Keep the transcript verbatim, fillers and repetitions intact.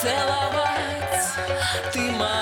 целовать, ты моя.